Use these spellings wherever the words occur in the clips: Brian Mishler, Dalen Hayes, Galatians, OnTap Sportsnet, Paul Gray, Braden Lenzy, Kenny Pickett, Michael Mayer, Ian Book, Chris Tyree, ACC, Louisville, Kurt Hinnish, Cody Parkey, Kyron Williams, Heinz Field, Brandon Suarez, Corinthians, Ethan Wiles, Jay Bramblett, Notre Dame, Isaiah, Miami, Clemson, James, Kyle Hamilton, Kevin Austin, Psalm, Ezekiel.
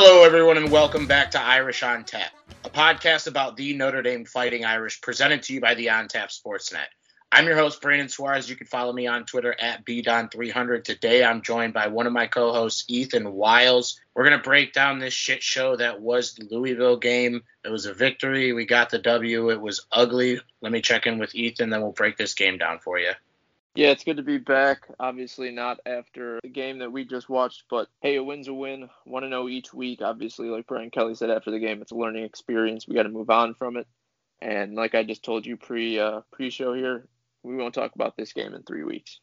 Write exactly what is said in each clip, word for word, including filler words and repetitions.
Hello, everyone, and welcome back to Irish on Tap, a podcast about the Notre Dame Fighting Irish, presented to you by the OnTap Sportsnet. I'm your host, Brandon Suarez. You can follow me on Twitter at B Don three hundred. Today, I'm joined by one of my co-hosts, Ethan Wiles. We're going to break down this shit show that was the Louisville game. It was a victory. We got the W. It was ugly. Let me check in with Ethan, then we'll break this game down for you. Yeah, it's good to be back. Obviously not after the game that we just watched, but hey, a win's a win. one and oh each week. Obviously, like Brian Kelly said after the game, it's a learning experience. We got to move on from it. And like I just told you pre, uh, pre-show here, we won't talk about this game in three weeks.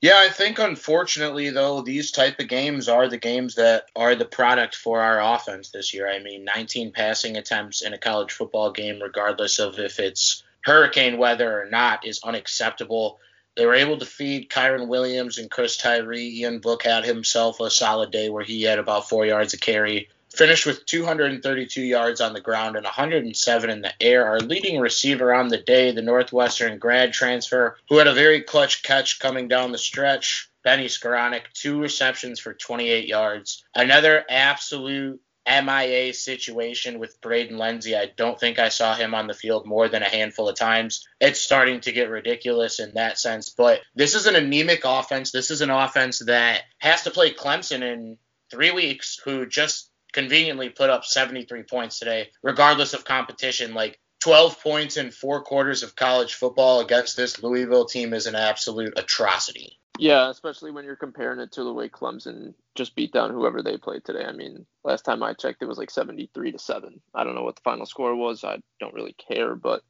Yeah, I think unfortunately, though, these type of games are the games that are the product for our offense this year. I mean, nineteen passing attempts in a college football game, regardless of if it's hurricane weather or not, is unacceptable. They were able to feed Kyron Williams and Chris Tyree. Ian Book had himself a solid day where he had about four yards a carry. Finished with two hundred thirty-two yards on the ground and one hundred seven in the air. Our leading receiver on the day, the Northwestern grad transfer, who had a very clutch catch coming down the stretch, Benny Skowronek, two receptions for twenty-eight yards. Another absolute M I A situation with Braden Lenzy. I don't think I saw him on the field more than a handful of times. It's starting to get ridiculous in that sense, but this is an anemic offense. This is an offense that has to play Clemson in three weeks, who just conveniently put up seventy-three points today, regardless of competition. Like, twelve points in four quarters of college football against this Louisville team is an absolute atrocity. Yeah, especially when you're comparing it to the way Clemson just beat down whoever they played today. I mean, last time I checked, it was like seventy-three to seven. I don't know what the final score was. I don't really care. But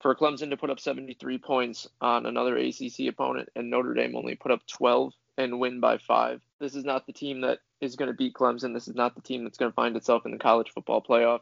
for Clemson to put up seventy-three points on another A C C opponent and Notre Dame only put up twelve and win by five, this is not the team that is going to beat Clemson. This is not the team that's going to find itself in the college football playoff.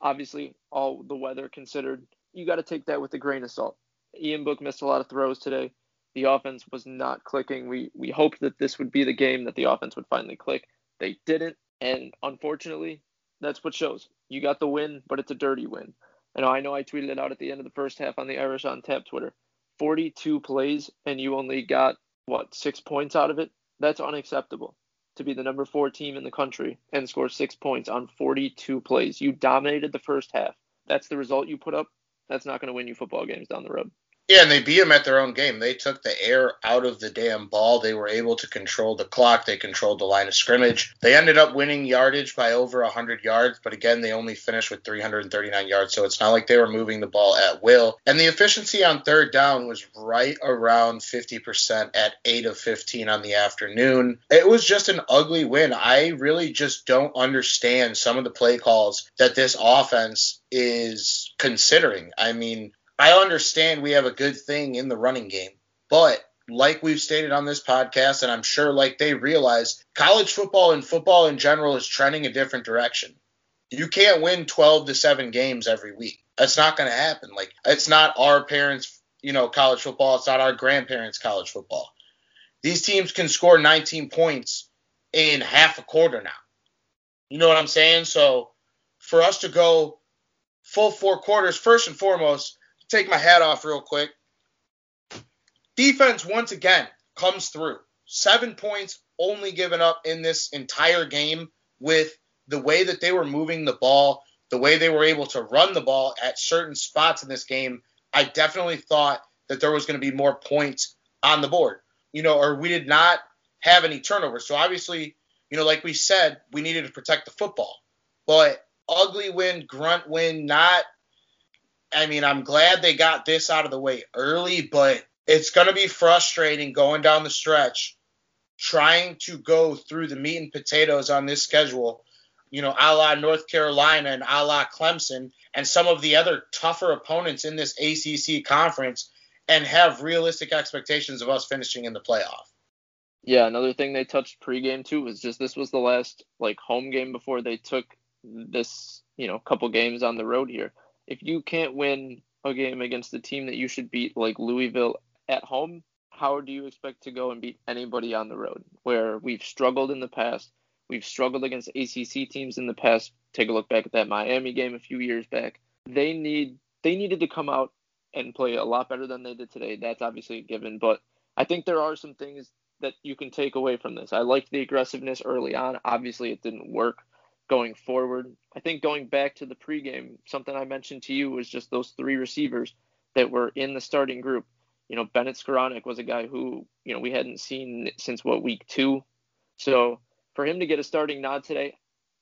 Obviously, all the weather considered, you got to take that with a grain of salt. Ian Book missed a lot of throws today. The offense was not clicking. We we hoped that this would be the game that the offense would finally click. They didn't, and unfortunately, that's what shows. You got the win, but it's a dirty win. And I know I tweeted it out at the end of the first half on the Irish on Tap Twitter. forty-two plays, and you only got, what, six points out of it? That's unacceptable, to be the number four team in the country and score six points on forty-two plays. You dominated the first half. That's the result you put up. That's not going to win you football games down the road. Yeah, and they beat them at their own game. They took the air out of the damn ball. They were able to control the clock. They controlled the line of scrimmage. They ended up winning yardage by over one hundred yards, but again, they only finished with three hundred thirty-nine yards, so it's not like they were moving the ball at will. And the efficiency on third down was right around fifty percent at eight of fifteen on the afternoon. It was just an ugly win. I really just don't understand some of the play calls that this offense is considering. I mean, I understand we have a good thing in the running game, but like we've stated on this podcast, and I'm sure like they realize, college football and football in general is trending a different direction. You can't win twelve to seven games every week. That's not going to happen. Like, it's not our parents, you know, college football. It's not our grandparents' college football. These teams can score nineteen points in half a quarter now. You know what I'm saying? So for us to go full four quarters, first and foremost, take my hat off real quick. Defense once again comes through. Seven points only given up in this entire game with the way that they were moving the ball, the way they were able to run the ball at certain spots in this game. I definitely thought that there was going to be more points on the board, you know, or we did not have any turnovers. So obviously, you know, like we said, we needed to protect the football. But ugly win, grunt win, not I mean, I'm glad they got this out of the way early, but it's going to be frustrating going down the stretch, trying to go through the meat and potatoes on this schedule, you know, a la North Carolina and a la Clemson and some of the other tougher opponents in this A C C conference, and have realistic expectations of us finishing in the playoff. Yeah, another thing they touched pregame too was just this was the last, like, home game before they took this, you know, couple games on the road here. If you can't win a game against the team that you should beat, like Louisville at home, how do you expect to go and beat anybody on the road, where we've struggled in the past? We've struggled against A C C teams in the past. Take a look back at that Miami game a few years back. They need they needed to come out and play a lot better than they did today. That's obviously a given, but I think there are some things that you can take away from this. I liked the aggressiveness early on. Obviously, it didn't work. going forward. I think going back to the pregame, something I mentioned to you was just those three receivers that were in the starting group. You know, Benny Skowronek was a guy who, you know, we hadn't seen since, what, week two. So for him to get a starting nod today,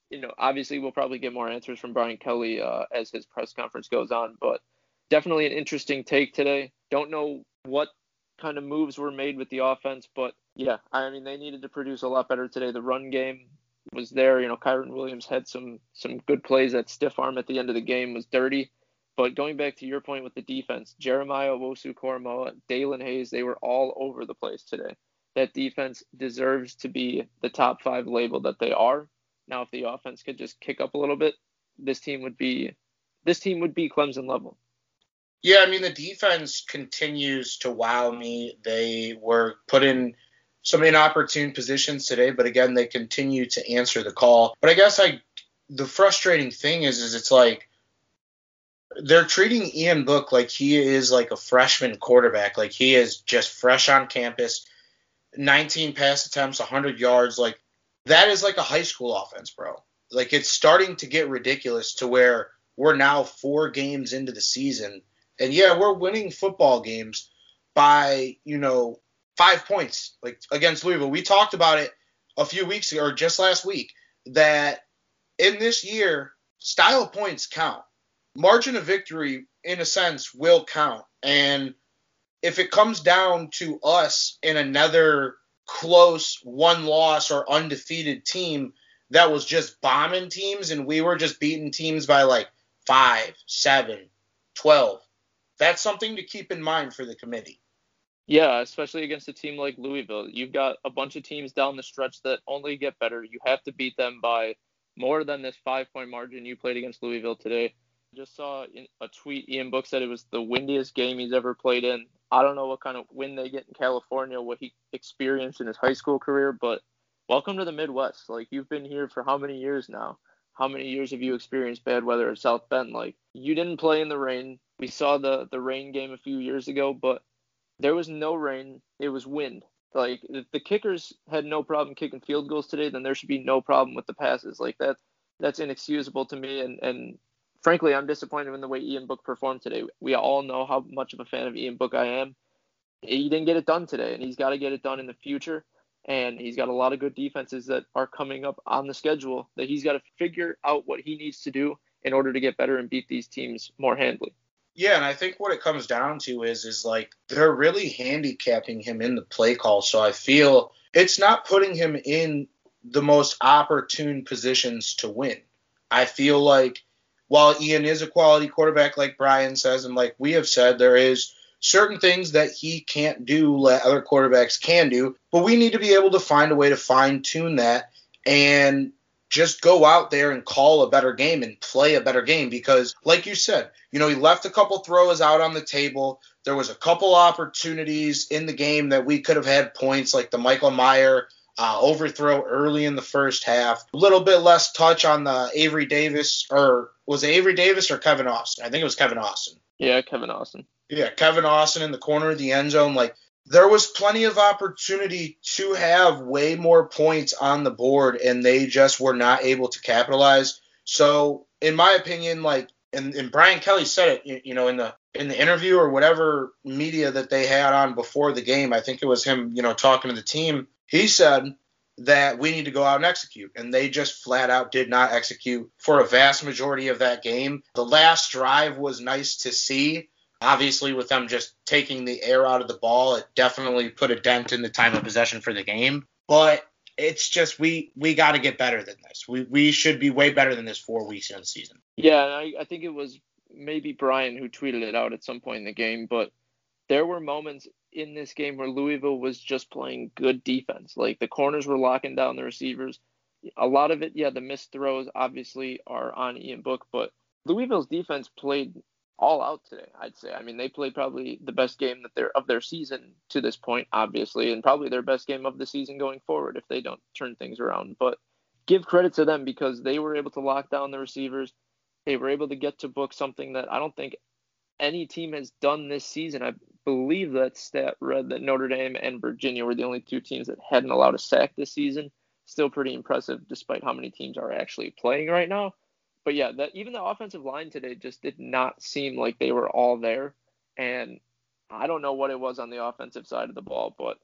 you know, obviously we'll probably get more answers from Brian Kelly uh, as his press conference goes on, but definitely an interesting take today. Don't know what kind of moves were made with the offense, but yeah, I mean, they needed to produce a lot better today. The run game was there. You know, Kyron Williams had some some good plays. That stiff arm at the end of the game was dirty. But going back to your point with the defense, Jeremiah Owusu-Koramoah, Dalen Hayes, they were all over the place today. That defense deserves to be the top five label that they are. Now, if the offense could just kick up a little bit, this team would be this team would be Clemson level. Yeah, I mean, the defense continues to wow me. They were put in so many inopportune positions today, but again, they continue to answer the call. But I guess I, the frustrating thing is, is it's like they're treating Ian Book like he is like a freshman quarterback, like he is just fresh on campus, nineteen pass attempts, one hundred yards. Like that is like a high school offense, bro. Like it's starting to get ridiculous to where we're now four games into the season. And, yeah, we're winning football games by, you know, five points, like against Louisville. We talked about it a few weeks ago, or just last week, that in this year, style points count. Margin of victory, in a sense, will count. And if it comes down to us in another close one-loss or undefeated team that was just bombing teams and we were just beating teams by, like, five, seven, twelve, that's something to keep in mind for the committee. Yeah, especially against a team like Louisville. You've got a bunch of teams down the stretch that only get better. You have to beat them by more than this five-point margin you played against Louisville today. Just saw in a tweet, Ian Book said it was the windiest game he's ever played in. I don't know what kind of wind they get in California, what he experienced in his high school career, but welcome to the Midwest. Like, you've been here for how many years now? How many years have you experienced bad weather at South Bend? Like, you didn't play in the rain. We saw the, the rain game a few years ago, but there was no rain. It was wind. Like, if the kickers had no problem kicking field goals today, then there should be no problem with the passes. Like, that, that's inexcusable to me. And, and frankly, I'm disappointed in the way Ian Book performed today. We all know how much of a fan of Ian Book I am. He didn't get it done today, and he's got to get it done in the future. And he's got a lot of good defenses that are coming up on the schedule that he's got to figure out what he needs to do in order to get better and beat these teams more handily. Yeah, and I think what it comes down to is, is like they're really handicapping him in the play call. So I feel it's not putting him in the most opportune positions to win. I feel like while Ian is a quality quarterback, like Brian says, and like we have said, there is certain things that he can't do that other quarterbacks can do. But we need to be able to find a way to fine-tune that and just go out there and call a better game and play a better game because, like you said, you know, he left a couple throws out on the table. There was a couple opportunities in the game that we could have had points, like the Michael Mayer uh, overthrow early in the first half. A little bit less touch on the Avery Davis, or was it Avery Davis or Kevin Austin? I think it was Kevin Austin. Yeah, Kevin Austin. Yeah, Kevin Austin in the corner of the end zone. Like, there was plenty of opportunity to have way more points on the board, and they just were not able to capitalize. So, in my opinion, like, and, and Brian Kelly said it, you know, in the in the interview or whatever media that they had on before the game, I think it was him, you know, talking to the team. He said that we need to go out and execute, and they just flat out did not execute for a vast majority of that game. The last drive was nice to see. Obviously, with them just taking the air out of the ball, it definitely put a dent in the time of possession for the game. But it's just we we got to get better than this. We we should be way better than this four weeks in the season. Yeah, and I, I think it was maybe Brian who tweeted it out at some point in the game, but there were moments in this game where Louisville was just playing good defense. Like, the corners were locking down the receivers. A lot of it, yeah, the missed throws obviously are on Ian Book, but Louisville's defense played all out today, I'd say. I mean, they played probably the best game that they're of their season to this point, obviously, and probably their best game of the season going forward if they don't turn things around. But give credit to them because they were able to lock down the receivers. They were able to get to Book, something that I don't think any team has done this season. I believe that stat read that Notre Dame and Virginia were the only two teams that hadn't allowed a sack this season. still pretty impressive despite how many teams are actually playing right now. But yeah, that even the offensive line today just did not seem like they were all there. And I don't know what it was on the offensive side of the ball, but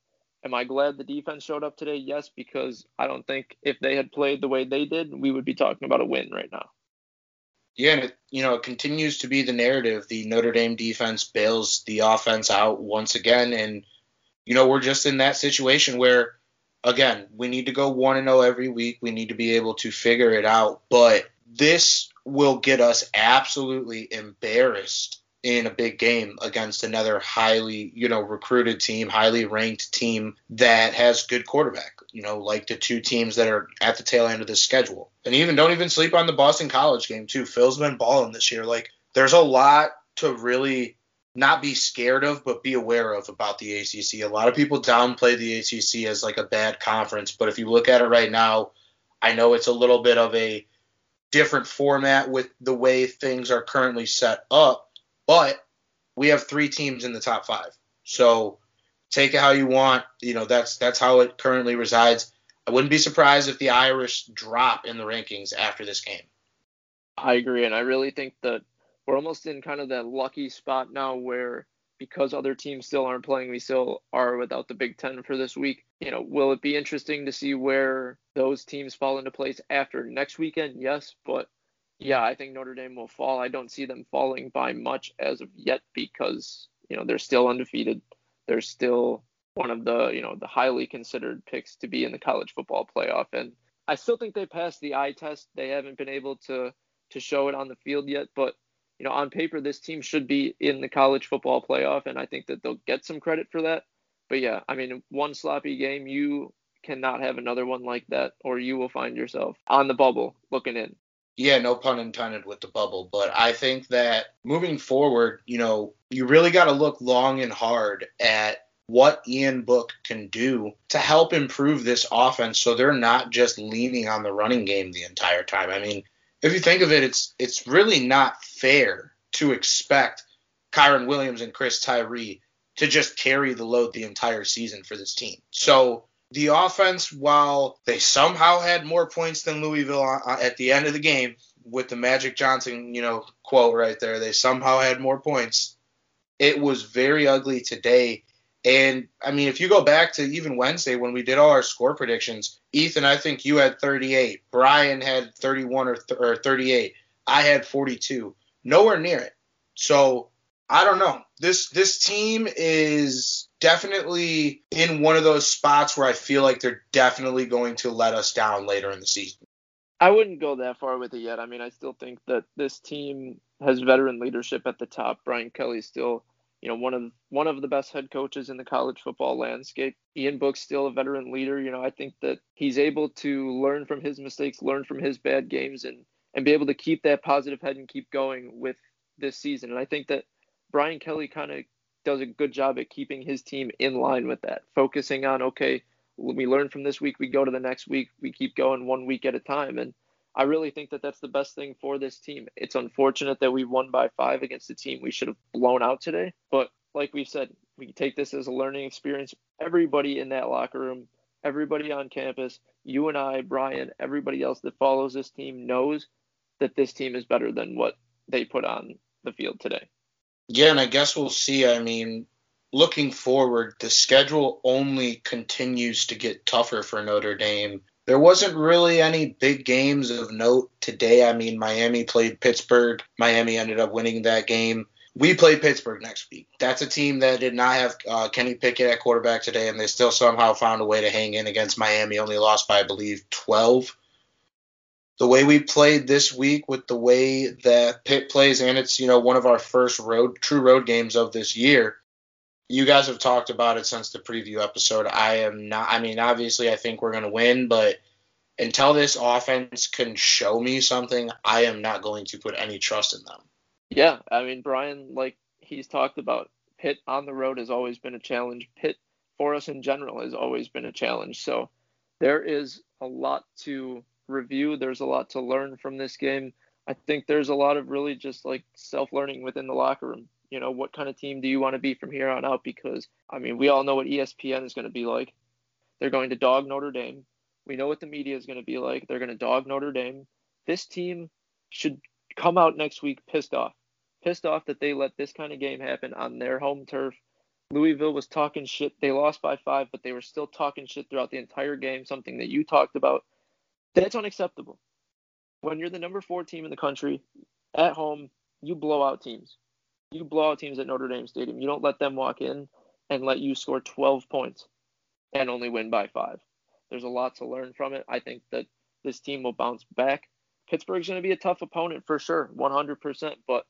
am I glad the defense showed up today? Yes, because I don't think if they had played the way they did, we would be talking about a win right now. Yeah, and it, you know, it continues to be the narrative. The Notre Dame defense bails the offense out once again. And, you know, we're just in that situation where, again, we need to go one and oh every week. We need to be able to figure it out. But this will get us absolutely embarrassed in a big game against another highly, you know, recruited team, highly ranked team that has good quarterback, you know, like the two teams that are at the tail end of the schedule. And even don't even sleep on the Boston College game too. Phil's been balling this year. Like, there's a lot to really not be scared of, but be aware of about the A C C. A lot of people downplay the A C C as like a bad conference, but if you look at it right now, I know it's a little bit of a different format with the way things are currently set up. But we have three teams in the top five. So take it how you want. You know, that's that's how it currently resides. I wouldn't be surprised if the Irish drop in the rankings after this game. I agree, and I really think that we're almost in kind of that lucky spot now where because other teams still aren't playing, we still are without the Big Ten for this week. You know, will it be interesting to see where those teams fall into place after next weekend? Yes, but yeah, I think Notre Dame will fall. I don't see them falling by much as of yet because, you know, they're still undefeated. They're still one of the, you know, the highly considered picks to be in the college football playoff. And I still think they passed the eye test. They haven't been able to to show it on the field yet. But, you know, on paper, this team should be in the college football playoff. And I think that they'll get some credit for that. But yeah, I mean, one sloppy game, you cannot have another one like that, or you will find yourself on the bubble looking in. Yeah, no pun intended with the bubble, but I think that moving forward, you know, you really got to look long and hard at what Ian Book can do to help improve this offense so they're not just leaning on the running game the entire time. I mean, if you think of it, it's it's really not fair to expect Kyron Williams and Chris Tyree to just carry the load the entire season for this team. So the offense, while they somehow had more points than Louisville at the end of the game, with the Magic Johnson, you know, quote right there, they somehow had more points. It was very ugly today. And, I mean, if you go back to even Wednesday when we did all our score predictions, Ethan, I think you had thirty-eight. Brian had thirty-one or, th- or thirty-eight. I had forty-two. Nowhere near it. So, I don't know. This this team is definitely in one of those spots where I feel like they're definitely going to let us down later in the season. I wouldn't go that far with it yet. I mean, I still think that this team has veteran leadership at the top. Brian Kelly is still, you know, one of one of the best head coaches in the college football landscape. Ian Book's still a veteran leader. You know, I think that he's able to learn from his mistakes, learn from his bad games, and and be able to keep that positive head and keep going with this season. And I think that Brian Kelly kind of does a good job at keeping his team in line with that, focusing on, okay, we learn from this week, we go to the next week, we keep going one week at a time. And I really think that that's the best thing for this team. It's unfortunate that we won by five against a team we should have blown out today. But like we've said, we take this as a learning experience. Everybody in that locker room, everybody on campus, you and I, Brian, everybody else that follows this team knows that this team is better than what they put on the field today. Yeah, and I guess we'll see. I mean, looking forward, the schedule only continues to get tougher for Notre Dame. There wasn't really any big games of note today. I mean, Miami played Pittsburgh. Miami ended up winning that game. We play Pittsburgh next week. That's a team that did not have uh, Kenny Pickett at quarterback today, and they still somehow found a way to hang in against Miami, only lost by, I believe, twelve. The way we played this week with the way that Pitt plays, and it's, you know, one of our first road true road games of this year. You guys have talked about it since the preview episode. I am not, I mean, obviously I think we're going to win, but until this offense can show me something, I am not going to put any trust in them. Yeah, I mean, Brian, like he's talked about, Pitt on the road has always been a challenge. Pitt for us in general has always been a challenge. So there is a lot to review. There's a lot to learn from this game. I think there's a lot of really just like self-learning within the locker room. You know, what kind of team do you want to be from here on out? Because, I mean, we all know what E S P N is going to be like. They're going to dog Notre Dame. We know what the media is going to be like. They're going to dog Notre Dame. This team should come out next week pissed off. Pissed off that they let this kind of game happen on their home turf. Louisville was talking shit. They lost by five, but they were still talking shit throughout the entire game, something that you talked about. That's unacceptable. When you're the number four team in the country, at home, you blow out teams. You blow out teams at Notre Dame Stadium. You don't let them walk in and let you score twelve points and only win by five. There's a lot to learn from it. I think that this team will bounce back. Pittsburgh's going to be a tough opponent for sure, one hundred percent, but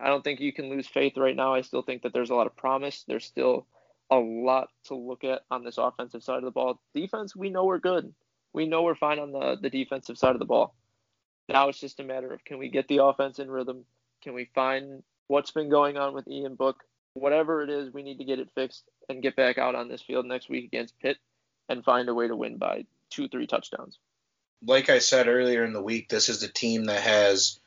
I don't think you can lose faith right now. I still think that there's a lot of promise. There's still a lot to look at on this offensive side of the ball. Defense, we know we're good. We know we're fine on the, the defensive side of the ball. Now it's just a matter of, can we get the offense in rhythm? Can we find what's been going on with Ian Book? Whatever it is, we need to get it fixed and get back out on this field next week against Pitt and find a way to win by two, three touchdowns. Like I said earlier in the week, this is a team that has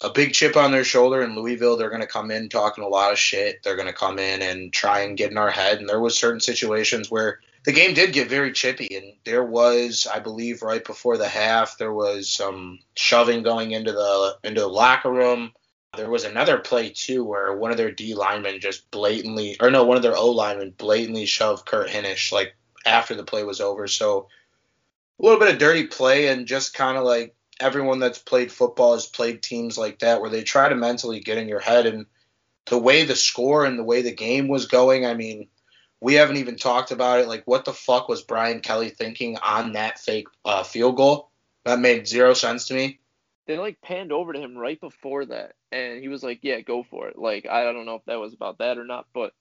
a big chip on their shoulder. In Louisville, they're going to come in talking a lot of shit. They're going to come in and try and get in our head. And there was certain situations where the game did get very chippy. And there was, I believe, right before the half, there was some shoving going into the into the locker room. There was another play, too, where one of their D linemen just blatantly – or no, one of their O linemen blatantly shoved Kurt Hinnish, like, after the play was over. So a little bit of dirty play, and just kind of like everyone that's played football has played teams like that where they try to mentally get in your head. And the way the score and the way the game was going, I mean, we haven't even talked about it. Like, what the fuck was Brian Kelly thinking on that fake uh, field goal? That made zero sense to me. They, like, panned over to him right before that, and he was like, yeah, go for it. Like, I don't know if that was about that or not, but,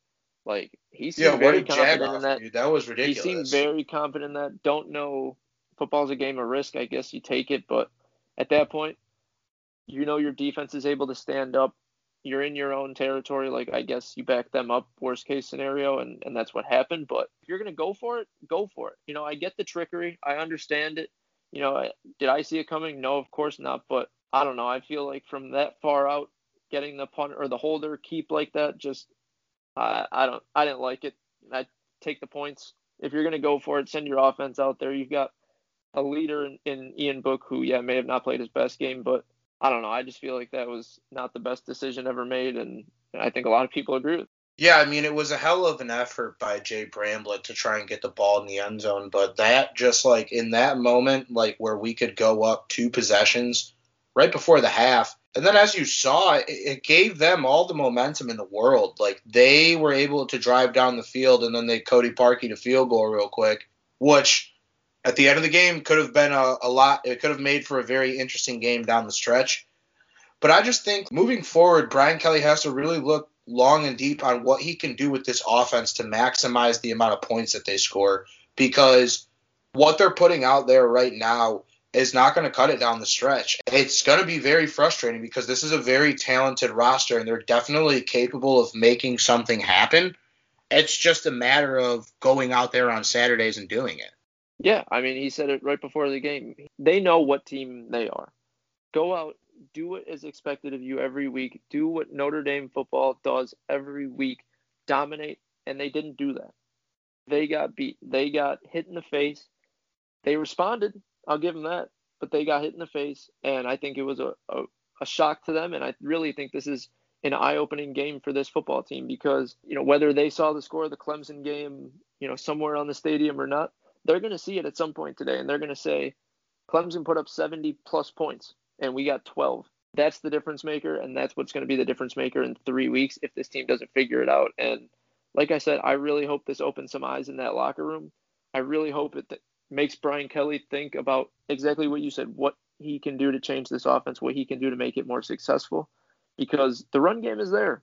like, he seemed yeah, very confident off, in that. Dude, that was ridiculous. He seemed very confident in that. Don't know. Football's a game of risk. I guess you take it, but at that point, you know your defense is able to stand up. You're in your own territory. Like, I guess you back them up, worst case scenario, and, and that's what happened. But if you're going to go for it, go for it. You know, I get the trickery. I understand it. You know, I, did I see it coming? No, of course not. But I don't know. I feel like from that far out, getting the punter or the holder keep like that, just I, I don't. I didn't like it. I take the points. If you're going to go for it, send your offense out there. You've got a leader in, in Ian Book, who, yeah, may have not played his best game, but I don't know. I just feel like that was not the best decision ever made, and I think a lot of people agree with it. Yeah, I mean, it was a hell of an effort by Jay Bramblett to try and get the ball in the end zone, but that just, like, in that moment, like, where we could go up two possessions right before the half, and then as you saw, it, it gave them all the momentum in the world. Like, they were able to drive down the field, and then they Cody Parkey to field goal real quick, which at the end of the game, could have been a, a lot. It could have made for a very interesting game down the stretch. But I just think moving forward, Brian Kelly has to really look long and deep on what he can do with this offense to maximize the amount of points that they score, because what they're putting out there right now is not going to cut it down the stretch. It's going to be very frustrating because this is a very talented roster, and they're definitely capable of making something happen. It's just a matter of going out there on Saturdays and doing it. Yeah, I mean, he said it right before the game. They know what team they are. Go out, do what is expected of you every week. Do what Notre Dame football does every week. Dominate, and they didn't do that. They got beat. They got hit in the face. They responded. I'll give them that. But they got hit in the face, and I think it was a, a, a shock to them, and I really think this is an eye-opening game for this football team because, you know, whether they saw the score of the Clemson game, you know, somewhere on the stadium or not, they're going to see it at some point today, and they're going to say, Clemson put up seventy-plus points, and we got twelve. That's the difference maker, and that's what's going to be the difference maker in three weeks if this team doesn't figure it out. And like I said, I really hope this opens some eyes in that locker room. I really hope it th- makes Brian Kelly think about exactly what you said, what he can do to change this offense, what he can do to make it more successful, because the run game is there.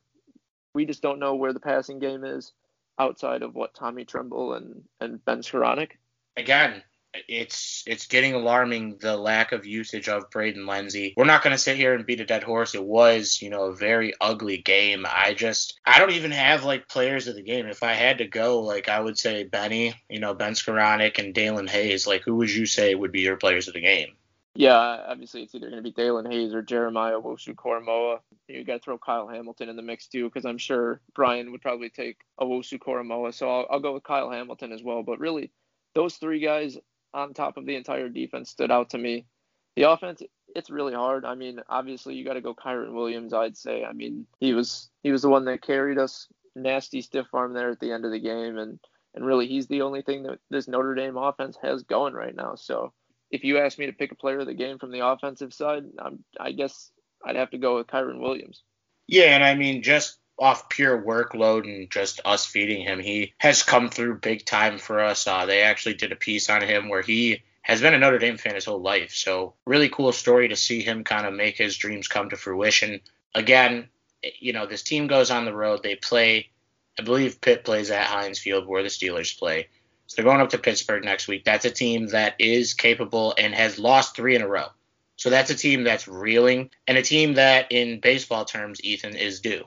We just don't know where the passing game is outside of what Tommy Trimble and, and Ben Skowronek. Again, it's it's getting alarming, the lack of usage of Braden Lenzy. We're not going to sit here and beat a dead horse. It was, you know, a very ugly game. I just, I don't even have, like, players of the game. If I had to go, like, I would say Benny, you know, Ben Skowronek and Dalen Hayes. Like, who would you say would be your players of the game? Yeah, obviously it's either going to be Dalen Hayes or Jeremiah Owusu-Koramoah. You got to throw Kyle Hamilton in the mix too, because I'm sure Brian would probably take Owusu-Koramoah. So I'll, I'll go with Kyle Hamilton as well. But really, those three guys, on top of the entire defense stood out to me. The offense, it's really hard. I mean, obviously you got to go Kyron Williams, I'd say. I mean, he was he was the one that carried us. Nasty stiff arm there at the end of the game. And, and really, he's the only thing that this Notre Dame offense has going right now. So if you ask me to pick a player of the game from the offensive side, I'm, I guess I'd have to go with Kyron Williams. Yeah, and I mean, just off pure workload and just us feeding him, he has come through big time for us. Uh, they actually did a piece on him where he has been a Notre Dame fan his whole life. So really cool story to see him kind of make his dreams come to fruition. Again, you know, this team goes on the road. They play, I believe Pitt plays at Heinz Field where the Steelers play. So they're going up to Pittsburgh next week. That's a team that is capable and has lost three in a row. So that's a team that's reeling and a team that in baseball terms, Ethan, is due.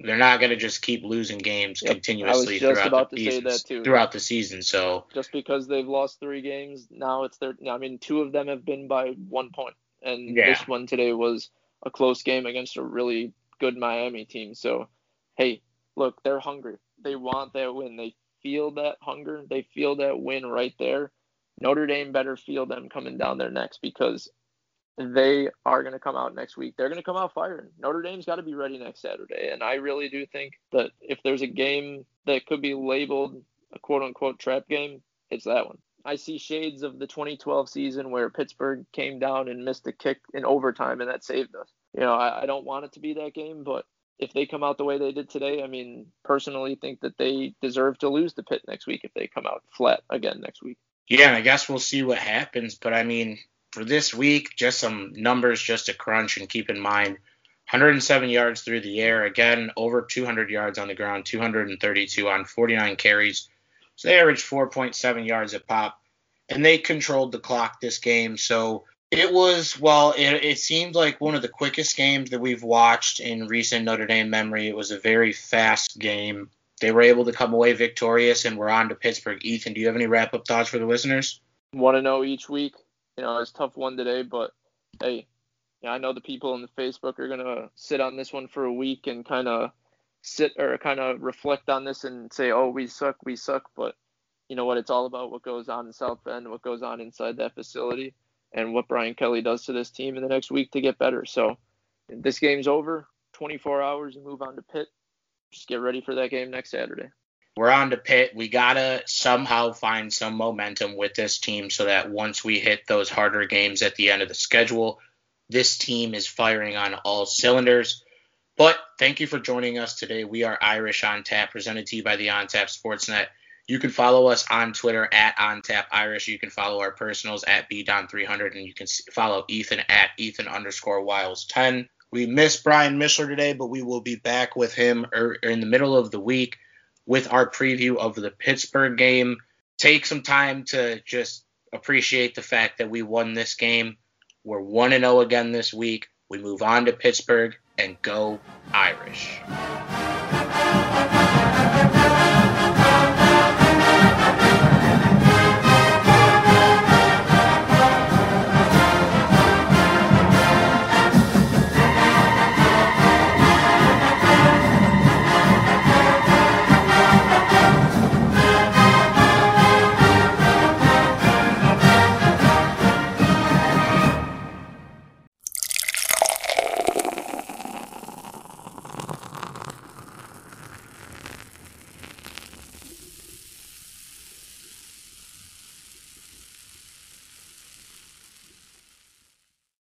They're not going to just keep losing games yep. continuously throughout the, seasons, throughout the season. So just because they've lost three games, now it's their – I mean, two of them have been by one point. And yeah. this one today was a close game against a really – good Miami team. So, hey, look, they're hungry. They want that win. They feel that hunger. They feel that win right there. Notre Dame better feel them coming down their necks because they are going to come out next week. They're going to come out firing. Notre Dame's got to be ready next Saturday. And I really do think that if there's a game that could be labeled a quote-unquote trap game, it's that one. I see shades of the twenty twelve season where Pittsburgh came down and missed a kick in overtime, and that saved us. You know, I, I don't want it to be that game, but if they come out the way they did today, I mean, personally think that they deserve to lose to Pitt next week if they come out flat again next week. Yeah, and I guess we'll see what happens. But, I mean, for this week, just some numbers just to crunch and keep in mind. one hundred seven yards through the air. Again, over two hundred yards on the ground, two hundred thirty-two on forty-nine carries. So they averaged four point seven yards a pop, and they controlled the clock this game. So it was, well, it, it seemed like one of the quickest games that we've watched in recent Notre Dame memory. It was a very fast game. They were able to come away victorious, and we're on to Pittsburgh. Ethan, do you have any wrap-up thoughts for the listeners? one and oh each week. You know, it's a tough one today, but, hey, you know, I know the people in the Facebook are going to sit on this one for a week and kind of – sit or kind of reflect on this and say, oh, we suck, we suck. But you know what? It's all about what goes on in South Bend, what goes on inside that facility, and what Brian Kelly does to this team in the next week to get better. So this game's over, twenty-four hours, and move on to Pitt. Just get ready for that game next Saturday. We're on to Pitt. We got to somehow find some momentum with this team so that once we hit those harder games at the end of the schedule, this team is firing on all cylinders. But thank you for joining us today. We are Irish on Tap, presented to you by the OnTap Sportsnet. You can follow us on Twitter at OnTap Irish. You can follow our personals at B Don three hundred, and you can follow Ethan at Ethan underscore Wiles ten. We missed Brian Mishler today, but we will be back with him or in the middle of the week with our preview of the Pittsburgh game. Take some time to just appreciate the fact that we won this game. We're one and oh again this week. We move on to Pittsburgh. And go Irish.